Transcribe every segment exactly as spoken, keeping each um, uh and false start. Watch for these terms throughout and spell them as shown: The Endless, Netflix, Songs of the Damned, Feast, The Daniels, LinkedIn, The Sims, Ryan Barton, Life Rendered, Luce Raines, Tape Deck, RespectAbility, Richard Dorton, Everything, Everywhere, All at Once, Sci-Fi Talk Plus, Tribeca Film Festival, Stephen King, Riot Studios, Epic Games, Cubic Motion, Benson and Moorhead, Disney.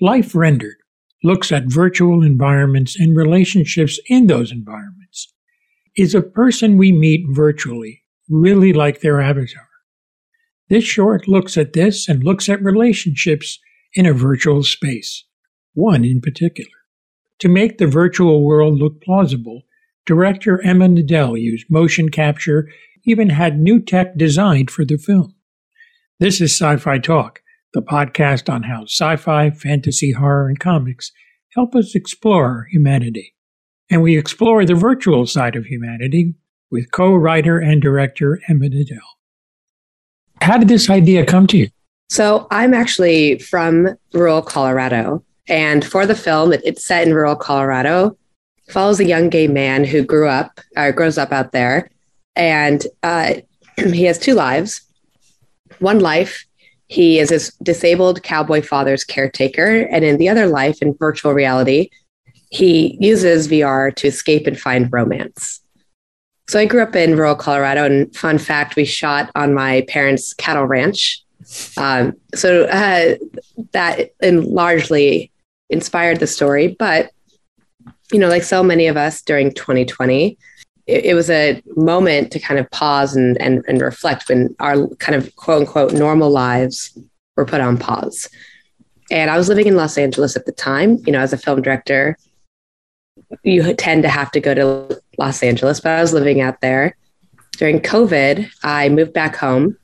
Life Rendered looks at virtual environments and relationships in those environments. Is a person we meet virtually really like their avatar? This short looks at this and looks at relationships in a virtual space, one in particular. To make the virtual world look plausible, director Emma Needell used motion capture, even had new tech designed for the film. This is Sci-Fi Talk, the podcast on how sci-fi, fantasy, horror, and comics help us explore humanity. And we explore the virtual side of humanity with co-writer and director Emma Needell. How did this idea come to you? So I'm actually from rural Colorado. And for the film, it, it's set in rural Colorado, follows a young gay man who grew up, or grows up out there. And uh, he has two lives. One life, he is his disabled cowboy father's caretaker. And in the other life, in virtual reality, he uses V R to escape and find romance. So I grew up in rural Colorado. And fun fact, we shot on my parents' cattle ranch. Um, so uh, that and largely inspired the story. But, you know, like so many of us during twenty twenty, it, it was a moment to kind of pause and, and, and reflect when our kind of quote unquote normal lives were put on pause. And I was living in Los Angeles at the time. You know, as a film director, you tend to have to go to Los Angeles, but I was living out there. During COVID, I moved back home.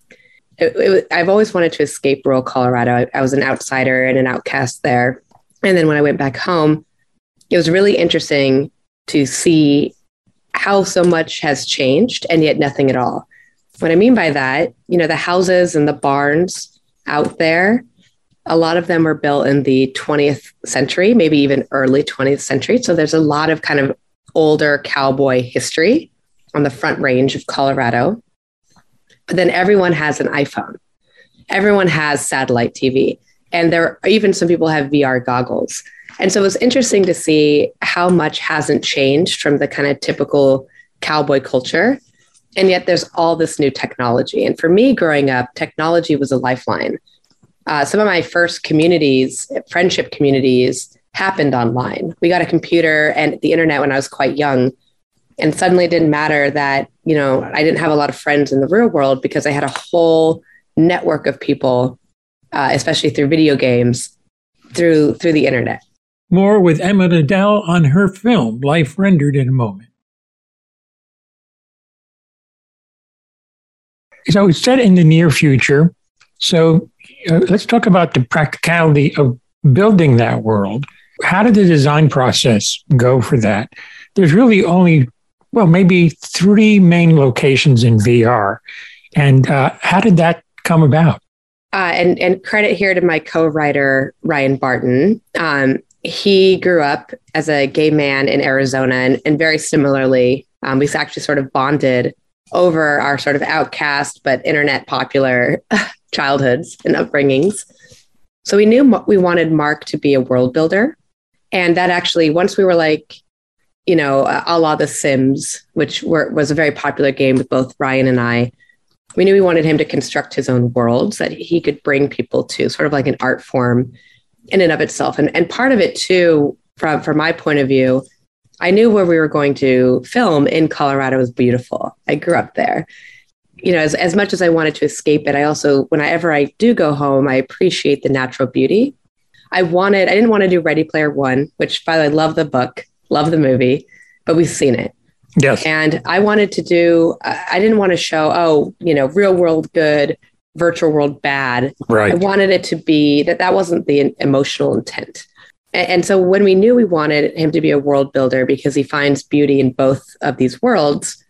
It, it, I've always wanted to escape rural Colorado. I, I was an outsider and an outcast there. And then when I went back home, it was really interesting to see how so much has changed and yet nothing at all. What I mean by that, you know, the houses and the barns out there, a lot of them were built in the twentieth century, maybe even early twentieth century. So there's a lot of kind of older cowboy history on the Front Range of Colorado. But then everyone has an iPhone. Everyone has satellite T V. And there are even some people have V R goggles. And so it was interesting to see how much hasn't changed from the kind of typical cowboy culture. And yet there's all this new technology. And for me, growing up, technology was a lifeline. Uh, some of my first communities, friendship communities, happened online. We got a computer and the internet when I was quite young. And suddenly it didn't matter that, you know, I didn't have a lot of friends in the real world because I had a whole network of people, uh, especially through video games, through through the internet. More with Emma Needell on her film, Life Rendered, in a moment. So it's set in the near future. So uh, let's talk about the practicality of building that world. How did the design process go for that? There's really only... well, maybe three main locations in V R. And uh, how did that come about? Uh, and, and credit here to my co-writer, Ryan Barton. Um, he grew up as a gay man in Arizona. And, and very similarly, um, we actually sort of bonded over our sort of outcast but internet popular childhoods and upbringings. So we knew we wanted Mark to be a world builder. And that actually, once we were like, you know, a la The Sims, which were, was a very popular game with both Ryan and I, we knew we wanted him to construct his own worlds that he could bring people to, sort of like an art form in and of itself. And, and part of it, too, from, from my point of view, I knew where we were going to film in Colorado was beautiful. I grew up there. You know, as, as much as I wanted to escape it, I also, whenever I do go home, I appreciate the natural beauty. I wanted, I didn't want to do Ready Player One, which, by the way, I love the book. Love the movie, but we've seen it. Yes. And I wanted to do, I didn't want to show, oh, you know, real world good, virtual world bad. Right. I wanted it to be that that wasn't the emotional intent. And, and so when we knew we wanted him to be a world builder because he finds beauty in both of these worlds,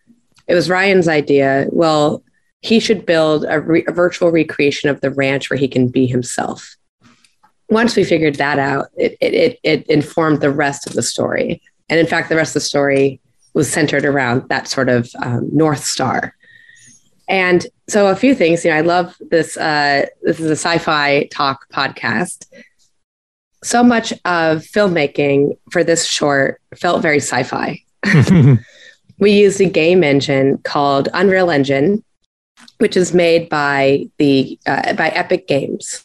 it was Ryan's idea. Well, he should build a, re- a virtual recreation of the ranch where he can be himself. Once we figured that out, it, it, it informed the rest of the story. And in fact, the rest of the story was centered around that sort of um, North Star. And so a few things, you know, I love this. Uh, this is a Sci-Fi Talk podcast. So much of filmmaking for this short felt very sci-fi. We used a game engine called Unreal Engine, which is made by the uh, by Epic Games.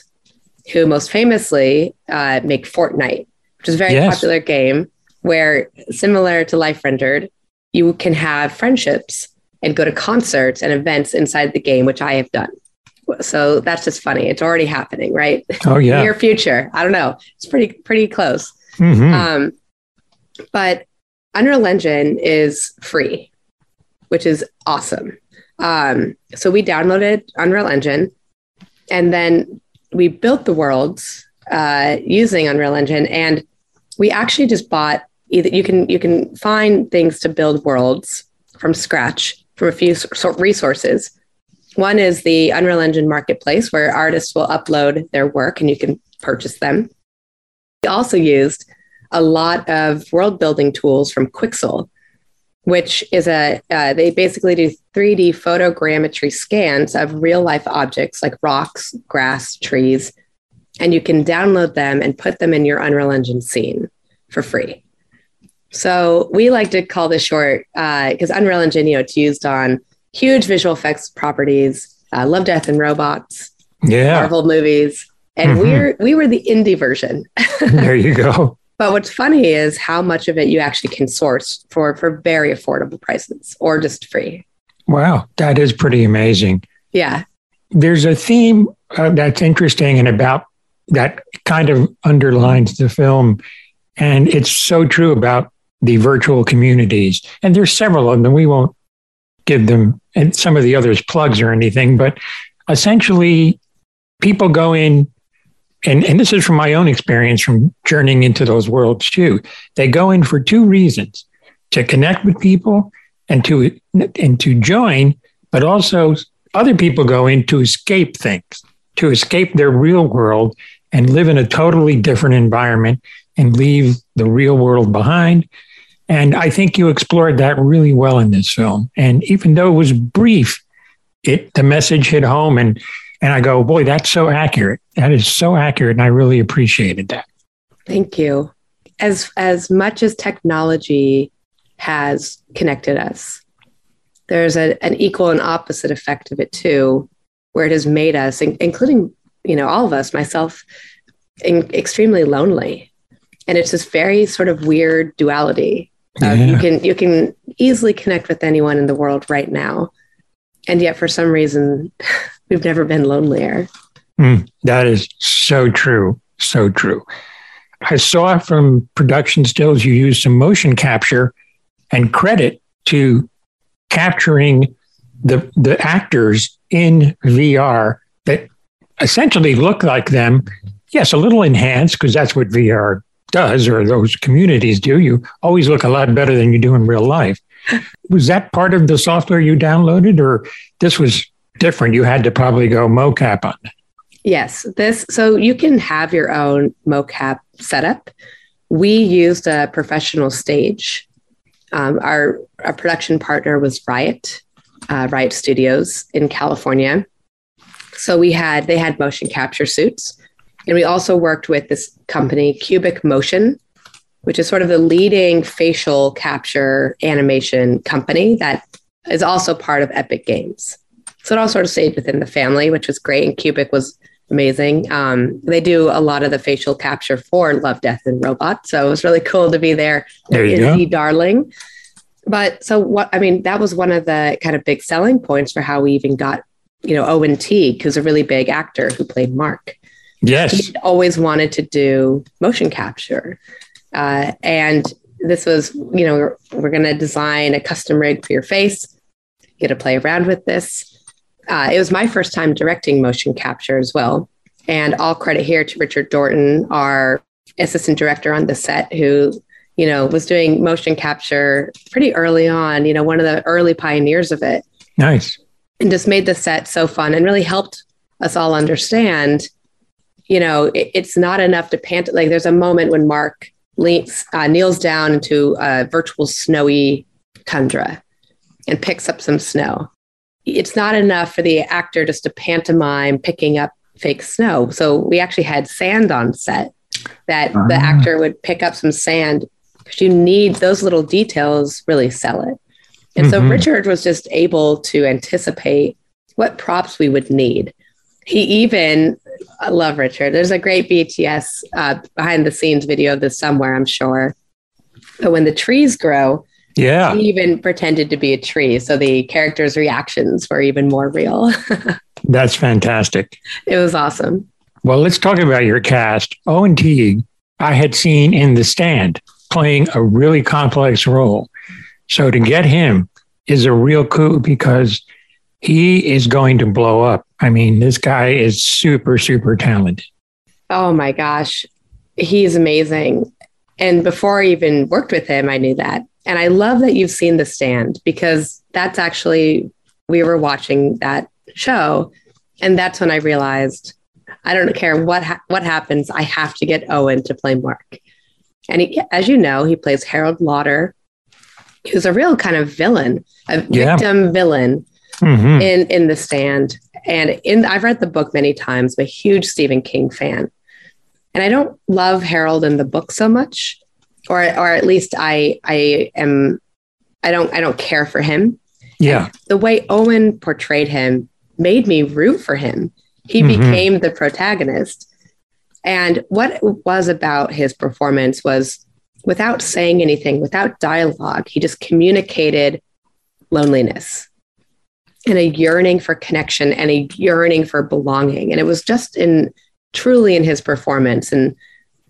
who most famously uh, make Fortnite, which is a very yes. popular game where, similar to Life Rendered, you can have friendships and go to concerts and events inside the game, which I have done. So that's just funny. It's already happening, right? Oh, yeah. Near future. I don't know. It's pretty, pretty close. Mm-hmm. Um, but Unreal Engine is free, which is awesome. Um, so we downloaded Unreal Engine and then we built the worlds uh, using Unreal Engine. And we actually just bought either you can, you can find things to build worlds from scratch from a few so- resources. One is the Unreal Engine marketplace where artists will upload their work and you can purchase them. We also used a lot of world building tools from Quixel, which is a, uh, they basically do three D photogrammetry scans of real life objects like rocks, grass, trees, and you can download them and put them in your Unreal Engine scene for free. So we like to call this short, because uh, Unreal Engine, you know, it's used on huge visual effects properties, uh, Love, Death, and Robots, yeah, Marvel movies, and mm-hmm. we're we were the indie version. There you go. But what's funny is how much of it you actually can source for for very affordable prices or just free. Wow, that is pretty amazing. Yeah, there's a theme uh, that's interesting and about that kind of underlines the film, and it's so true about the virtual communities. And there's several of them. We won't give them and some of the others plugs or anything, but essentially people go in, and, and this is from my own experience from journeying into those worlds too. They go in for two reasons: to connect with people and to and to join, but also other people go in to escape things, to escape their real world and live in a totally different environment and leave the real world behind. And I think you explored that really well in this film. And even though it was brief, it the message hit home. And and I go, boy, that's so accurate. That is so accurate. And I really appreciated that. Thank you. As as much as technology has connected us, there's a, an equal and opposite effect of it too, where it has made us, including, you know, all of us, myself, in, extremely lonely. And it's this very sort of weird duality. Yeah. Um, you can you can easily connect with anyone in the world right now. And yet, for some reason, we've never been lonelier. Mm, that is so true. So true. I saw from production stills, you used some motion capture, and credit to capturing the, the actors in V R that essentially look like them. Yes, a little enhanced, because that's what V R does, or those communities do. You always look a lot better than you do in real life. Was that part of the software you downloaded, or this was different? You had to probably go mocap on that. Yes, this, so you can have your own mocap setup. We used a professional stage. Um, our, our production partner was Riot, uh, Riot Studios in California. So we had, they had motion capture suits. And we also worked with this company, Cubic Motion, which is sort of the leading facial capture animation company that is also part of Epic Games. So it all sort of stayed within the family, which was great. And Cubic was amazing. Um, they do a lot of the facial capture for Love, Death, and Robots. So it was really cool to be there. There you go. Izzy Darling. But so what, I mean, that was one of the kind of big selling points for how we even got, you know, Owen Teague, who's a really big actor who played Mark. Yes. He'd always wanted to do motion capture. Uh, and this was, you know, we're, we're going to design a custom rig for your face. Get to play around with this. Uh, it was my first time directing motion capture as well. And all credit here to Richard Dorton, our assistant director on the set, who, you know, was doing motion capture pretty early on, you know, one of the early pioneers of it. Nice. And just made the set so fun and really helped us all understand, you know, it, it's not enough to pant. Like there's a moment when Mark leans, uh, kneels down into a virtual snowy tundra and picks up some snow. It's not enough for the actor just to pantomime picking up fake snow. So we actually had sand on set that uh-huh. the actor would pick up some sand, because you need those little details really sell it. And mm-hmm. so Richard was just able to anticipate what props we would need. He even, I love Richard. There's a great B T S uh, behind the scenes video of this somewhere, I'm sure. But when the trees grow, yeah, he even pretended to be a tree. So the characters' reactions were even more real. That's fantastic. It was awesome. Well, let's talk about your cast. Owen Teague, I had seen in The Stand playing a really complex role. So to get him is a real coup because he is going to blow up. I mean, this guy is super, super talented. Oh my gosh. He's amazing. And before I even worked with him, I knew that. And I love that you've seen The Stand because that's actually, we were watching that show. And that's when I realized, I don't care what ha- what happens, I have to get Owen to play Mark. And he, as you know, he plays Harold Lauder, who's a real kind of villain, a yeah. victim villain mm-hmm. in, in The Stand. And in I've read the book many times. I'm a huge Stephen King fan. And I don't love Harold in the book so much, or or at least I I am I don't I don't care for him. Yeah. And the way Owen portrayed him made me root for him. He mm-hmm. became the protagonist. And what it was about his performance was, without saying anything, without dialogue, he just communicated loneliness and a yearning for connection and a yearning for belonging. And it was just in truly in his performance. And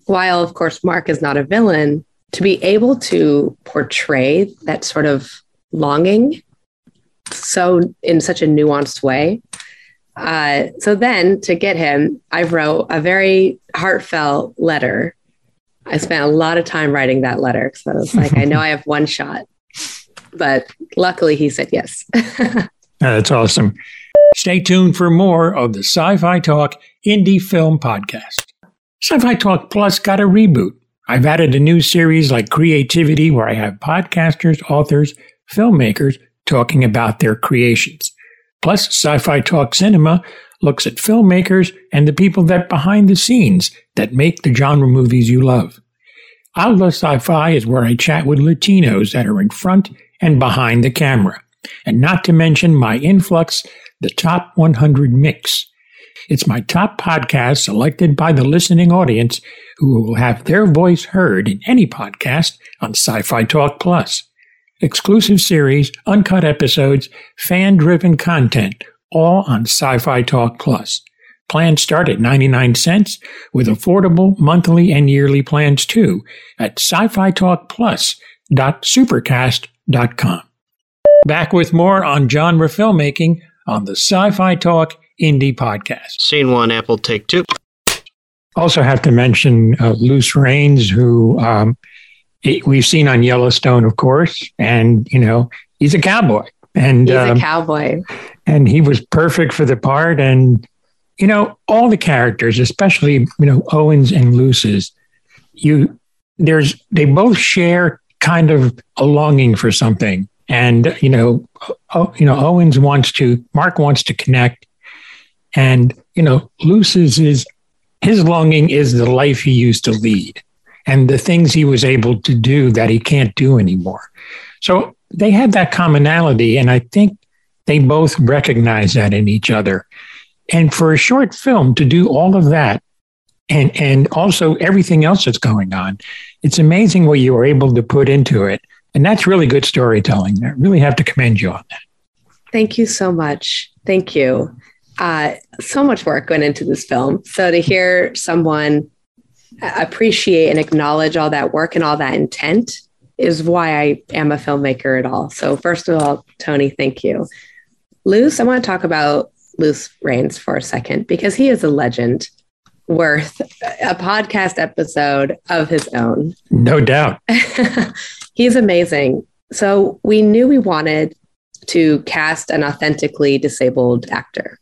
while, of course, Mark is not a villain, to be able to portray that sort of longing so in such a nuanced way. Uh, so then to get him, I wrote a very heartfelt letter. I spent a lot of time writing that letter because I was like, I know I have one shot, but luckily he said yes. That's awesome. Stay tuned for more of the Sci-Fi Talk Indie Film Podcast. Sci-Fi Talk Plus got a reboot. I've added a new series like Creativity, where I have podcasters, authors, filmmakers talking about their creations. Plus, Sci-Fi Talk Cinema looks at filmmakers and the people that behind the scenes that make the genre movies you love. Habla Sci-Fi is where I chat with Latinos that are in front and behind the camera. And not to mention my influx, the Top one hundred Mix. It's my top podcast selected by the listening audience who will have their voice heard in any podcast on Sci-Fi Talk Plus. Exclusive series, uncut episodes, fan-driven content, all on Sci-Fi Talk Plus. Plans start at ninety-nine cents with affordable monthly and yearly plans too at sci fi talk plus dot supercast dot com. Back with more on genre filmmaking on the Sci-Fi Talk Indie Podcast. Scene one, Apple, take two. Also have to mention uh, Luce Raines, who um, it, we've seen on Yellowstone, of course, and, you know, he's a cowboy. And he's um, a cowboy. And he was perfect for the part. And, you know, all the characters, especially, you know, Owen's and Luce's, you there's they both share kind of a longing for something. And, you know, o- you know, Owens wants to, Mark wants to connect. And, you know, Luce's is, his longing is the life he used to lead and the things he was able to do that he can't do anymore. So they had that commonality. And I think they both recognize that in each other. And for a short film to do all of that and, and also everything else that's going on, it's amazing what you were able to put into it. And that's really good storytelling. I really have to commend you on that. Thank you so much. Thank you. Uh, so much work went into this film. So to hear someone appreciate and acknowledge all that work and all that intent is why I am a filmmaker at all. So first of all, Tony, thank you. Luce, I want to talk about Luce Raines for a second, because he is a legend worth a podcast episode of his own. No doubt. He's amazing. So we knew we wanted to cast an authentically disabled actor.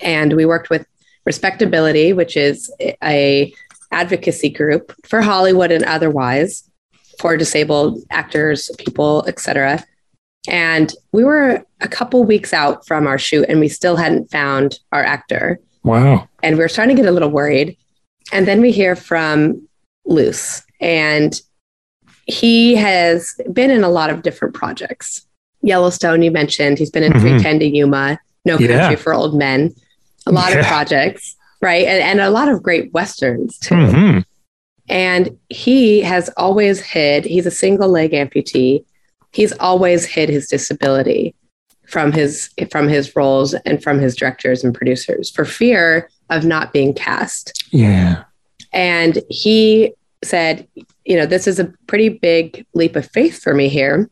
And we worked with RespectAbility, which is a advocacy group for Hollywood and otherwise for disabled actors, people, et cetera. And we were a couple weeks out from our shoot and we still hadn't found our actor. Wow. And we were starting to get a little worried. And then we hear from Luce, and he has been in a lot of different projects. Yellowstone, you mentioned. He's been in mm-hmm. three ten to Yuma, No Country yeah. for Old Men. a lot yeah. of projects, right? And, and a lot of great Westerns too. Mm-hmm. And he has always hid, he's a single leg amputee. He's always hid his disability from his, from his roles and from his directors and producers for fear of not being cast. Yeah. And he said, you know, this is a pretty big leap of faith for me here,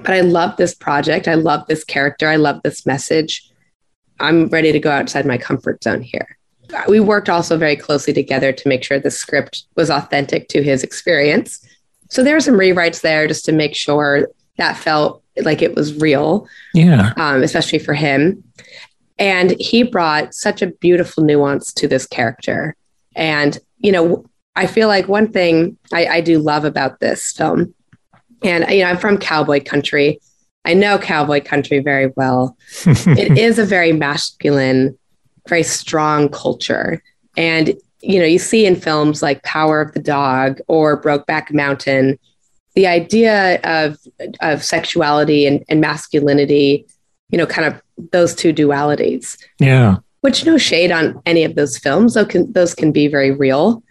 but I love this project. I love this character. I love this message. I'm ready to go outside my comfort zone here. We worked also very closely together to make sure the script was authentic to his experience. So there were some rewrites there just to make sure that felt like it was real. Yeah. Um, especially for him. And he brought such a beautiful nuance to this character. And, you know, I feel like one thing I, I do love about this film, and, you know, I'm from cowboy country. I know cowboy country very well. It is a very masculine, very strong culture. And, you know, you see in films like Power of the Dog or Brokeback Mountain, the idea of, of sexuality and, and masculinity, you know, kind of those two dualities. Yeah. Which, no shade on any of those films, though can, those can be very real.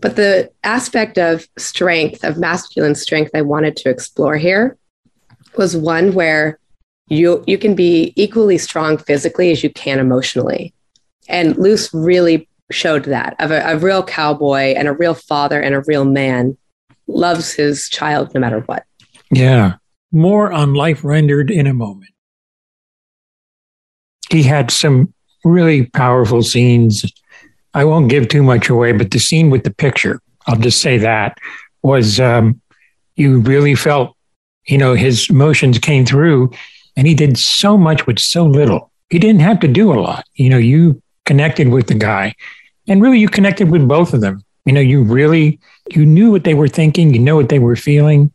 But the aspect of strength, of masculine strength I wanted to explore here was one where you you can be equally strong physically as you can emotionally. And Luce really showed that, of a, a real cowboy and a real father and a real man loves his child no matter what. Yeah. More on Life Rendered in a moment. He had some really powerful scenes. I won't give too much away, but the scene with the picture, I'll just say that, was um, you really felt, you know, his emotions came through, and he did so much with so little. He didn't have to do a lot. You know, you connected with the guy, and really you connected with both of them. You know, you really, you knew what they were thinking, you know what they were feeling.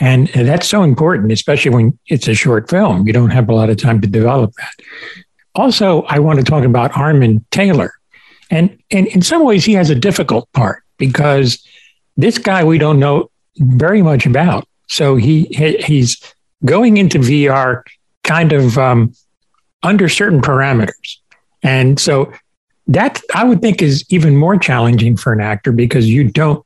And that's so important, especially when it's a short film. You don't have a lot of time to develop that. Also, I want to talk about Armin Taylor. And, and in some ways, he has a difficult part because this guy we don't know very much about. So he, he he's going into V R kind of um, under certain parameters. And so that, I would think, is even more challenging for an actor because you don't,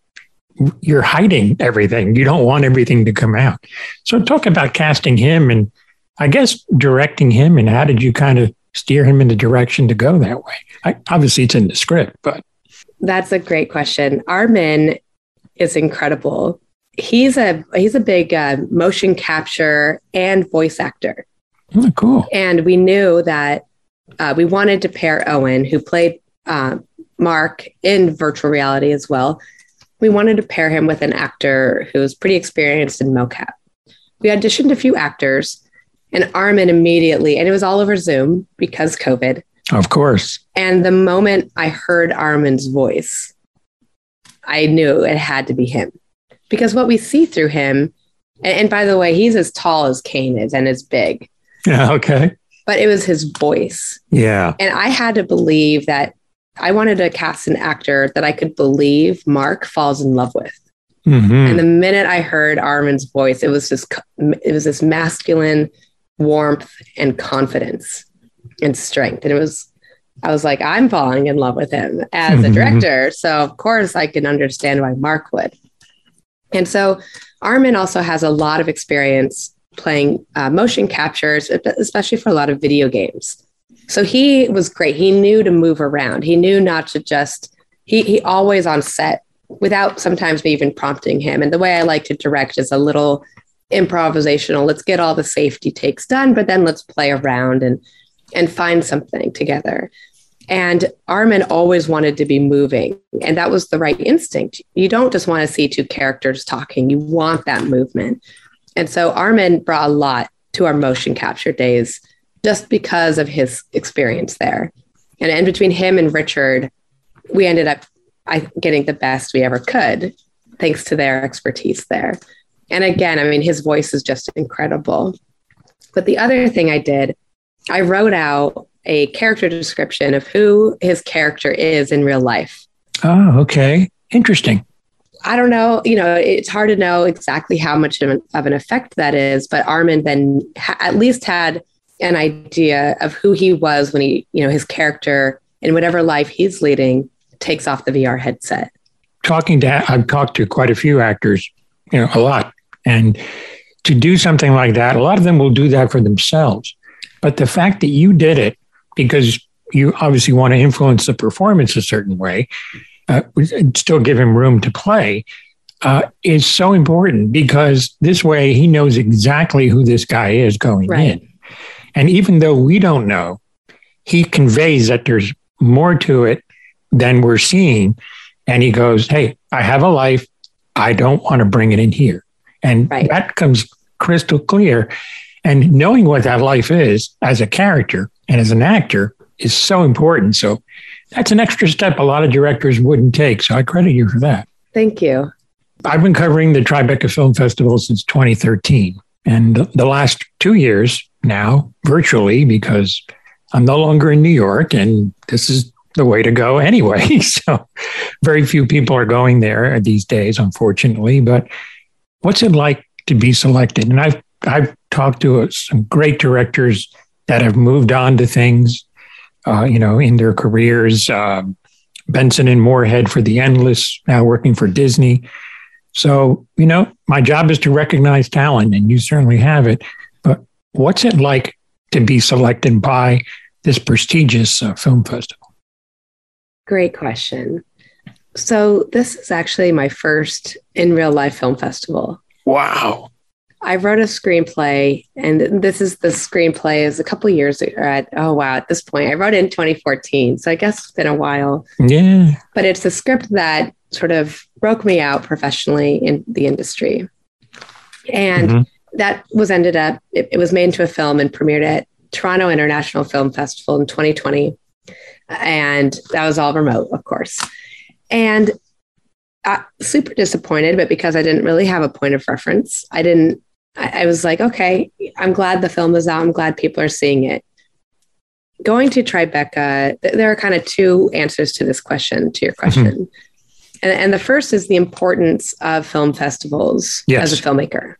you're hiding everything. You don't want everything to come out. So talk about casting him and, I guess, directing him, and how did you kind of steer him in the direction to go that way? I, obviously, it's in the script, but. That's a great question. Armin is incredible. He's a he's a big uh, motion capture and voice actor. Oh, cool. And we knew that uh, we wanted to pair Owen, who played uh, Mark in virtual reality as well. We wanted to pair him with an actor who's pretty experienced in mocap. We auditioned a few actors, and Armin immediately, and it was all over Zoom because COVID. Of course. And the moment I heard Armin's voice, I knew it had to be him. Because what we see through him, and, and by the way, he's as tall as Kane is and as big. Yeah, okay. But it was his voice. Yeah. And I had to believe that I wanted to cast an actor that I could believe Mark falls in love with. Mm-hmm. And the minute I heard Armin's voice, it was just, it was this masculine warmth and confidence and strength. And it was, I was like, I'm falling in love with him as a director. So of course I can understand why Mark would. And so Armin also has a lot of experience playing uh, motion captures, especially for a lot of video games. So he was great. He knew to move around. He knew not to just, he, he always on set without sometimes me even prompting him. And the way I like to direct is a little improvisational. Let's get all the safety takes done, but then let's play around and and find something together. And Armin always wanted to be moving, and that was the right instinct. You don't just want to see two characters talking. You want that movement. And so Armin brought a lot to our motion capture days just because of his experience there. And, and between him and Richard, we ended up I, getting the best we ever could, thanks to their expertise there. And again, I mean, his voice is just incredible. But the other thing I did, I wrote out a character description of who his character is in real life. Oh, okay. Interesting. I don't know. You know, it's hard to know exactly how much of an, of an effect that is, but Armin then ha- at least had an idea of who he was when he, you know, his character and whatever life he's leading takes off the V R headset. Talking to, I've talked to quite a few actors, you know, a lot. And to do something like that, a lot of them will do that for themselves. But the fact that you did it, because you obviously want to influence the performance a certain way, uh, and still give him room to play, uh, is so important, because this way he knows exactly who this guy is going right in. And even though we don't know, he conveys that there's more to it than we're seeing. And he goes, hey, I have a life. I don't want to bring it in here. And right. that comes crystal clear. And knowing what that life is as a character and as an actor is so important. So that's an extra step a lot of directors wouldn't take. So I credit you for that. Thank you. I've been covering the Tribeca Film Festival since twenty thirteen. And the last two years now, virtually, because I'm no longer in New York and this is the way to go anyway. So very few people are going there these days, unfortunately. But what's it like to be selected? And I've I've talked to uh, some great directors that have moved on to things, uh, you know, in their careers. Um, Benson and Moorhead for The Endless, now working for Disney. So, you know, my job is to recognize talent, and you certainly have it. But what's it like to be selected by this prestigious uh, film festival? Great question. So this is actually my first in real life film festival. Wow. I wrote a screenplay, and this is the screenplay is a couple of years ago. Oh, wow. At this point, I wrote it in twenty fourteen. So I guess it's been a while. Yeah. But it's a script that sort of broke me out professionally in the industry. And mm-hmm. that was ended up, it, it was made into a film and premiered at Toronto International Film Festival in twenty twenty. And that was all remote, of course. And I, super disappointed, but because I didn't really have a point of reference, I didn't, I, I was like, okay, I'm glad the film is out. I'm glad people are seeing it. Going to Tribeca, th- there are kind of two answers to this question, to your question. Mm-hmm. And, and the first is the importance of film festivals yes. as a filmmaker.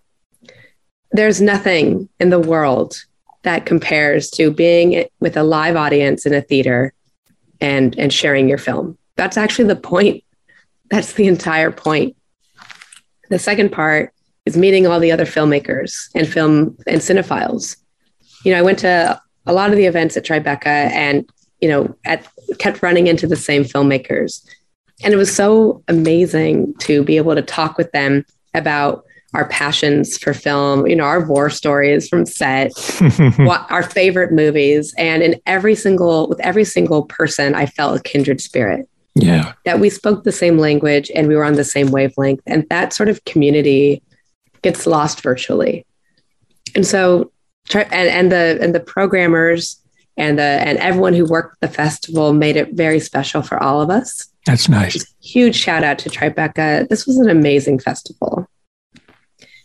There's nothing in the world that compares to being with a live audience in a theater and, and sharing your film. That's actually the point. That's the entire point. The second part is meeting all the other filmmakers and film and cinephiles. You know, I went to a lot of the events at Tribeca and, you know, at, kept running into the same filmmakers. And it was so amazing to be able to talk with them about our passions for film, you know, our war stories from set, what, our favorite movies. And in every single, with every single person, I felt a kindred spirit. Yeah, that we spoke the same language and we were on the same wavelength. And that sort of community gets lost virtually. And so, and, and the and the programmers and the and everyone who worked the festival made it very special for all of us. That's nice. Huge shout out to Tribeca. This was an amazing festival.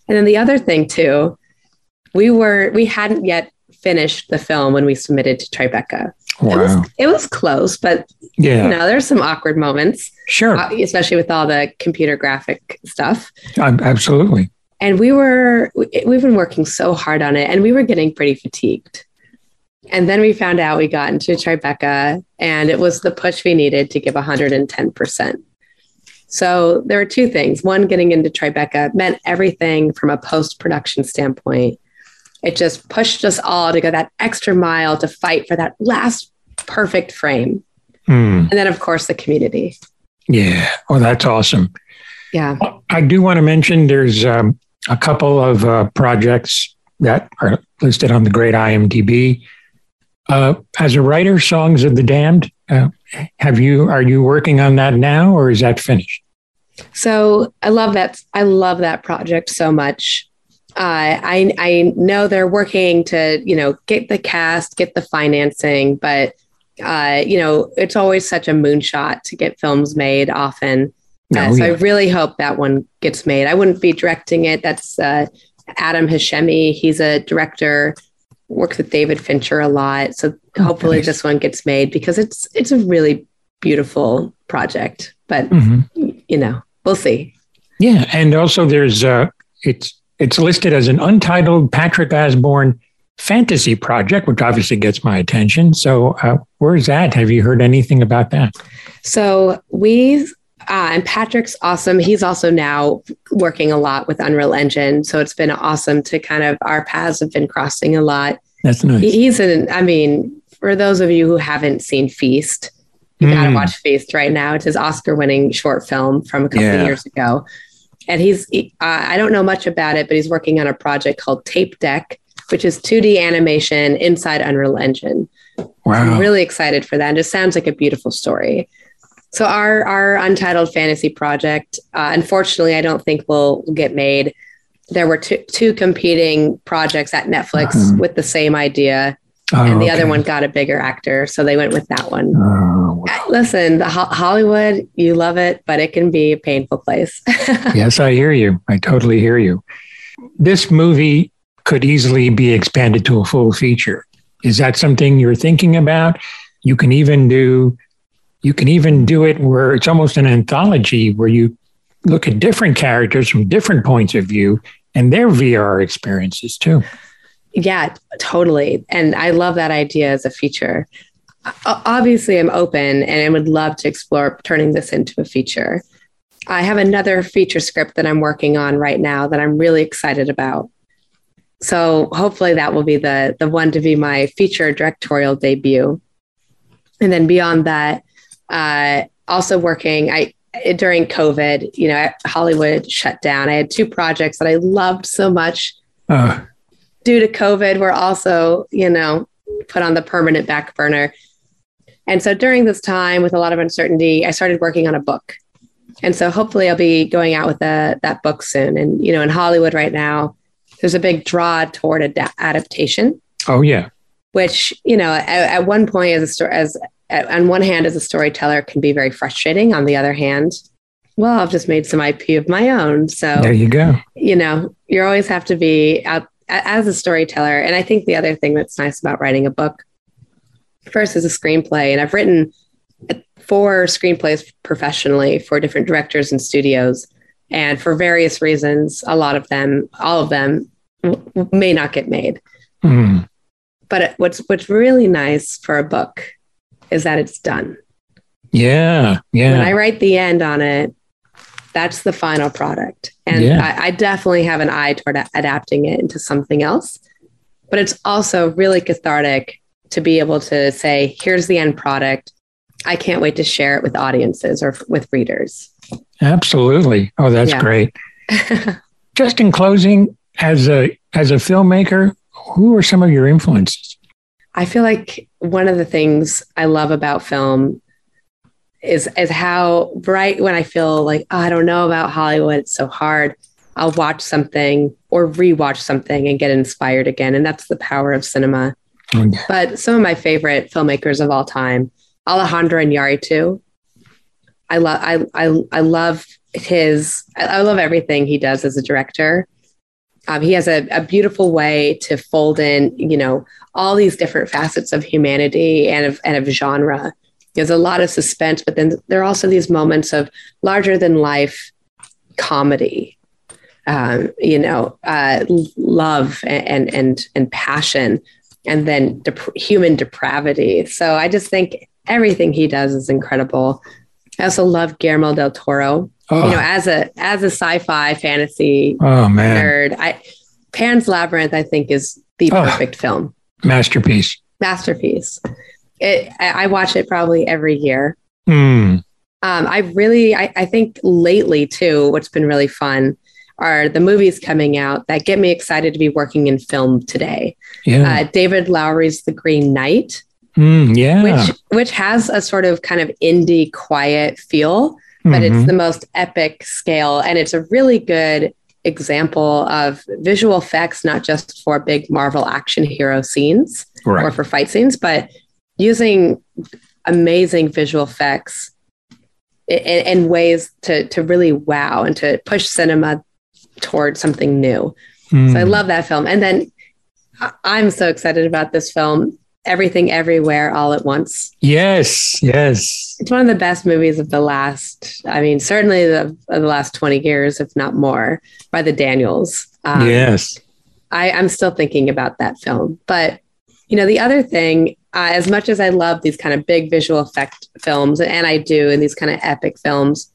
And then the other thing too, we were we hadn't yet finished the film when we submitted to Tribeca. Wow. It was, it was close, but yeah. you know, there's some awkward moments. Sure. Especially with all the computer graphic stuff. Um, absolutely. And we were, we've been working so hard on it and we were getting pretty fatigued. And then we found out we got into Tribeca and it was the push we needed to give one hundred ten percent. So there were two things. One, getting into Tribeca meant everything from a post-production standpoint. It just pushed us all to go that extra mile to fight for that last perfect frame. Mm. And then, of course, the community. Yeah. Oh, that's awesome. Yeah. I do want to mention there's um, a couple of uh, projects that are listed on the great IMDb. Uh, as a writer, Songs of the Damned, uh, have you, are you working on that now or is that finished? So I love that. I love that project so much. Uh, I I know they're working to, you know, get the cast, get the financing, but, uh, you know, it's always such a moonshot to get films made often. Uh, oh, so yeah. I really hope that one gets made. I wouldn't be directing it. That's uh, Adam Hashemi. He's a director, works with David Fincher a lot. So oh, hopefully nice. This one gets made because it's, it's a really beautiful project, but, mm-hmm. you know, we'll see. Yeah. And also there's, uh, it's, It's listed as an untitled Patrick Asborne fantasy project, which obviously gets my attention. So uh, where's that? Have you heard anything about that? So we... Uh, and Patrick's awesome. He's also now working a lot with Unreal Engine. So it's been awesome to kind of, our paths have been crossing a lot. That's nice. He's an, I mean, for those of you who haven't seen Feast, you mm. got to watch Feast right now. It's his Oscar winning short film from a couple yeah. of years ago. And he's, he, uh, I don't know much about it, but he's working on a project called Tape Deck, which is two D animation inside Unreal Engine. Wow. So I'm really excited for that. And it just sounds like a beautiful story. So our our Untitled Fantasy project, uh, unfortunately, I don't think will get made. There were two, two competing projects at Netflix mm-hmm. with the same idea, oh, and the okay. other one got a bigger actor, so they went with that one. Oh, wow. Listen, the ho- Hollywood, you love it, but it can be a painful place. Yes, I hear you. I totally hear you. This movie could easily be expanded to a full feature. Is that something you're thinking about? You can even do... You can even do it where it's almost an anthology where you look at different characters from different points of view and their V R experiences too. Yeah, totally. And I love that idea as a feature. Obviously, I'm open and I would love to explore turning this into a feature. I have another feature script that I'm working on right now that I'm really excited about. So hopefully that will be the, the one to be my feature directorial debut. And then beyond that, Uh, also working I during COVID, you know, Hollywood shut down. I had two projects that I loved so much uh. due to COVID were also, you know, put on the permanent back burner. And so during this time with a lot of uncertainty, I started working on a book. And so hopefully I'll be going out with a, that book soon. And, you know, in Hollywood right now, there's a big draw toward ad- adaptation. Oh, yeah. Which, you know, at, at one point as a story, as on one hand, as a storyteller, it can be very frustrating. On the other hand, well, I've just made some I P of my own. So there you go. You know, you always have to be out as a storyteller. And I think the other thing that's nice about writing a book first is a screenplay. And I've written four screenplays professionally for different directors and studios. And for various reasons, a lot of them, all of them w- may not get made. Mm. But what's what's really nice for a book is that it's done. Yeah. Yeah. When I write the end on it, that's the final product. And yeah. I, I definitely have an eye toward a- adapting it into something else. But it's also really cathartic to be able to say, here's the end product. I can't wait to share it with audiences or f- with readers. Absolutely. Oh, that's yeah. great. Just in closing, as a as a filmmaker, who are some of your influences? I feel like one of the things I love about film is is how right when I feel like, oh, I don't know about Hollywood, it's so hard, I'll watch something or rewatch something and get inspired again. And that's the power of cinema. Okay. But some of my favorite filmmakers of all time, Alejandro Iñárritu. I love I I I love his I, I love everything he does as a director. Um, he has a, a beautiful way to fold in, you know, all these different facets of humanity and of, and of genre. There's a lot of suspense, but then there are also these moments of larger than life comedy, um, you know, uh, love and, and, and passion, and then dep- human depravity. So I just think everything he does is incredible. I also love Guillermo del Toro. Oh. You know, as a as a sci-fi fantasy oh, man. nerd, I, Pan's Labyrinth, I think, is the oh. perfect film. Masterpiece. Masterpiece. It, I, I watch it probably every year. Mm. Um, I really, I, I think lately, too, what's been really fun are the movies coming out that get me excited to be working in film today. Yeah. Uh, David Lowery's The Green Knight, mm, yeah. which which has a sort of kind of indie, quiet feel. But mm-hmm. it's the most epic scale. And it's a really good example of visual effects, not just for big Marvel action hero scenes right. or for fight scenes, but using amazing visual effects in, in ways to, to really wow and to push cinema toward something new. Mm. So I love that film. And then I'm so excited about this film. Everything, Everywhere, All at Once. Yes, yes. It's one of the best movies of the last, I mean, certainly the, of the last twenty years, if not more, by the Daniels. Um, yes. I, I'm still thinking about that film. But, you know, the other thing, uh, as much as I love these kind of big visual effect films, and I do, and these kind of epic films,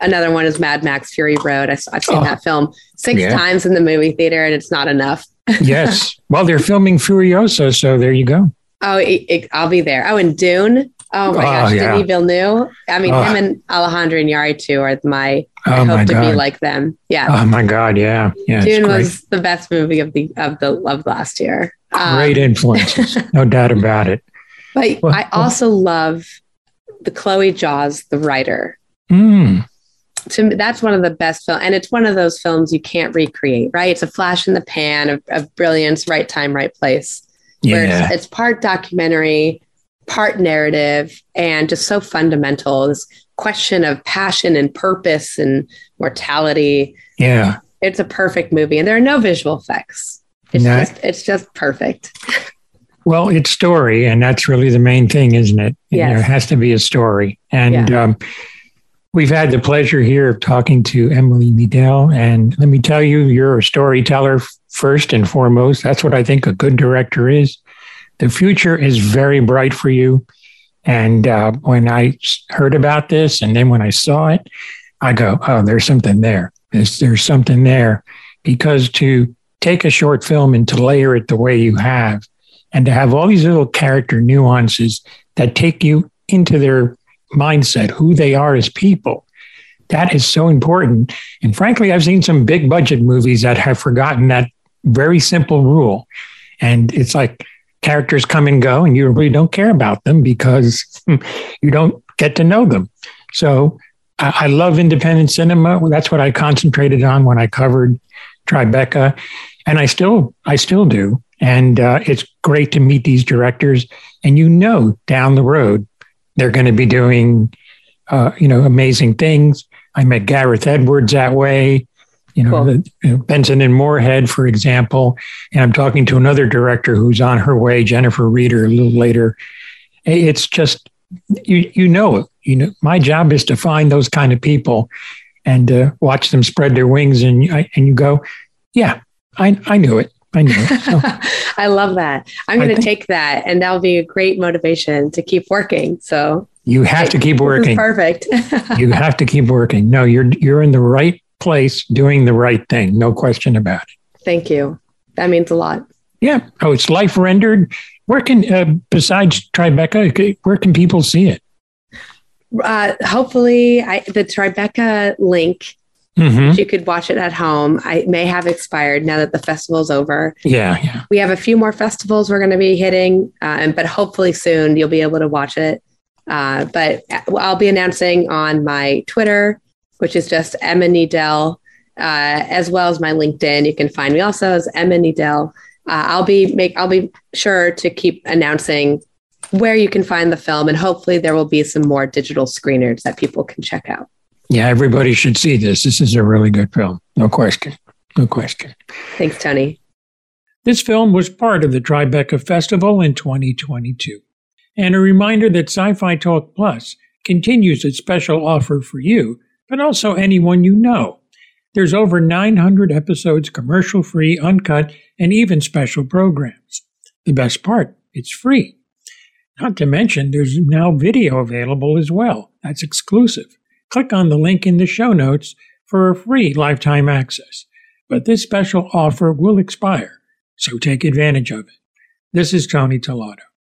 another one is Mad Max Fury Road. I, I've seen oh, that film six yeah. times in the movie theater, and it's not enough. Yes. Well, they're filming Furiosa, so there you go. Oh, it, it, I'll be there. Oh, and Dune. Oh, my oh, gosh. Yeah. Denis Villeneuve. I mean, oh. him and Alejandro Iñárritu are my, oh, I hope my to God. be like them. Yeah. Oh, my God. Yeah. yeah Dune was the best movie of the of the of last year. Um, great influences. No doubt about it. But well, I also well. love the Chloe Zhao's The Writer. Mm. To me, that's one of the best films. And it's one of those films you can't recreate, right? It's a flash in the pan of, of brilliance, right time, right place. Yeah. Where it's, it's part documentary, part narrative, and just so fundamental. This question of passion and purpose and mortality. Yeah. It's a perfect movie. And there are no visual effects. It's no. just it's just perfect. Well, it's story. And that's really the main thing, isn't it? Yes. There has to be a story. And yeah. um we've had the pleasure here of talking to Emma Needell, and let me tell you, you're a storyteller first and foremost. That's what I think a good director is. The future is very bright for you. And uh, when I heard about this, and then when I saw it, I go, oh, there's something there. There's, there's something there. Because to take a short film and to layer it the way you have, and to have all these little character nuances that take you into their mindset, who they are as people. That is so important. And frankly, I've seen some big budget movies that have forgotten that very simple rule. And it's like characters come and go, and you really don't care about them because you don't get to know them. So I, I love independent cinema. That's what I concentrated on when I covered Tribeca. And I still, I still do. And uh, it's great to meet these directors. And you know, down the road, they're going to be doing, uh, you know, amazing things. I met Gareth Edwards that way, you know, cool. the, you know, Benson and Moorhead, for example. And I'm talking to another director who's on her way, Jennifer Reeder, a little later. It's just, you you know, you know, my job is to find those kind of people and uh, watch them spread their wings. And I, and you go, yeah, I I knew it. I know. So, I love that. I'm going to take that, and that'll be a great motivation to keep working. So you have I, to keep working. Perfect. You have to keep working. No, you're you're in the right place, doing the right thing. No question about it. Thank you. That means a lot. Yeah. Oh, it's Life Rendered. Where can uh, besides Tribeca, where can people see it? Uh, hopefully, I, the Tribeca link. Mm-hmm. You could watch it at home. I may have expired now that the festival's over. Yeah, yeah. We have a few more festivals we're going to be hitting, uh, and, but hopefully soon you'll be able to watch it. Uh, but I'll be announcing on my Twitter, which is just Emma Needell, uh, as well as my LinkedIn. You can find me also as Emma Needell. Uh, I'll be make. I'll be sure to keep announcing where you can find the film, and hopefully there will be some more digital screeners that people can check out. Yeah, everybody should see this. This is a really good film. No question. No question. Thanks, Tony. This film was part of the Tribeca Festival in twenty twenty-two. And a reminder that Sci-Fi Talk Plus continues its special offer for you, but also anyone you know. There's over nine hundred episodes, commercial-free, uncut, and even special programs. The best part, it's free. Not to mention, there's now video available as well. That's exclusive. Click on the link in the show notes for a free lifetime access. But this special offer will expire, so take advantage of it. This is Tony Tolato.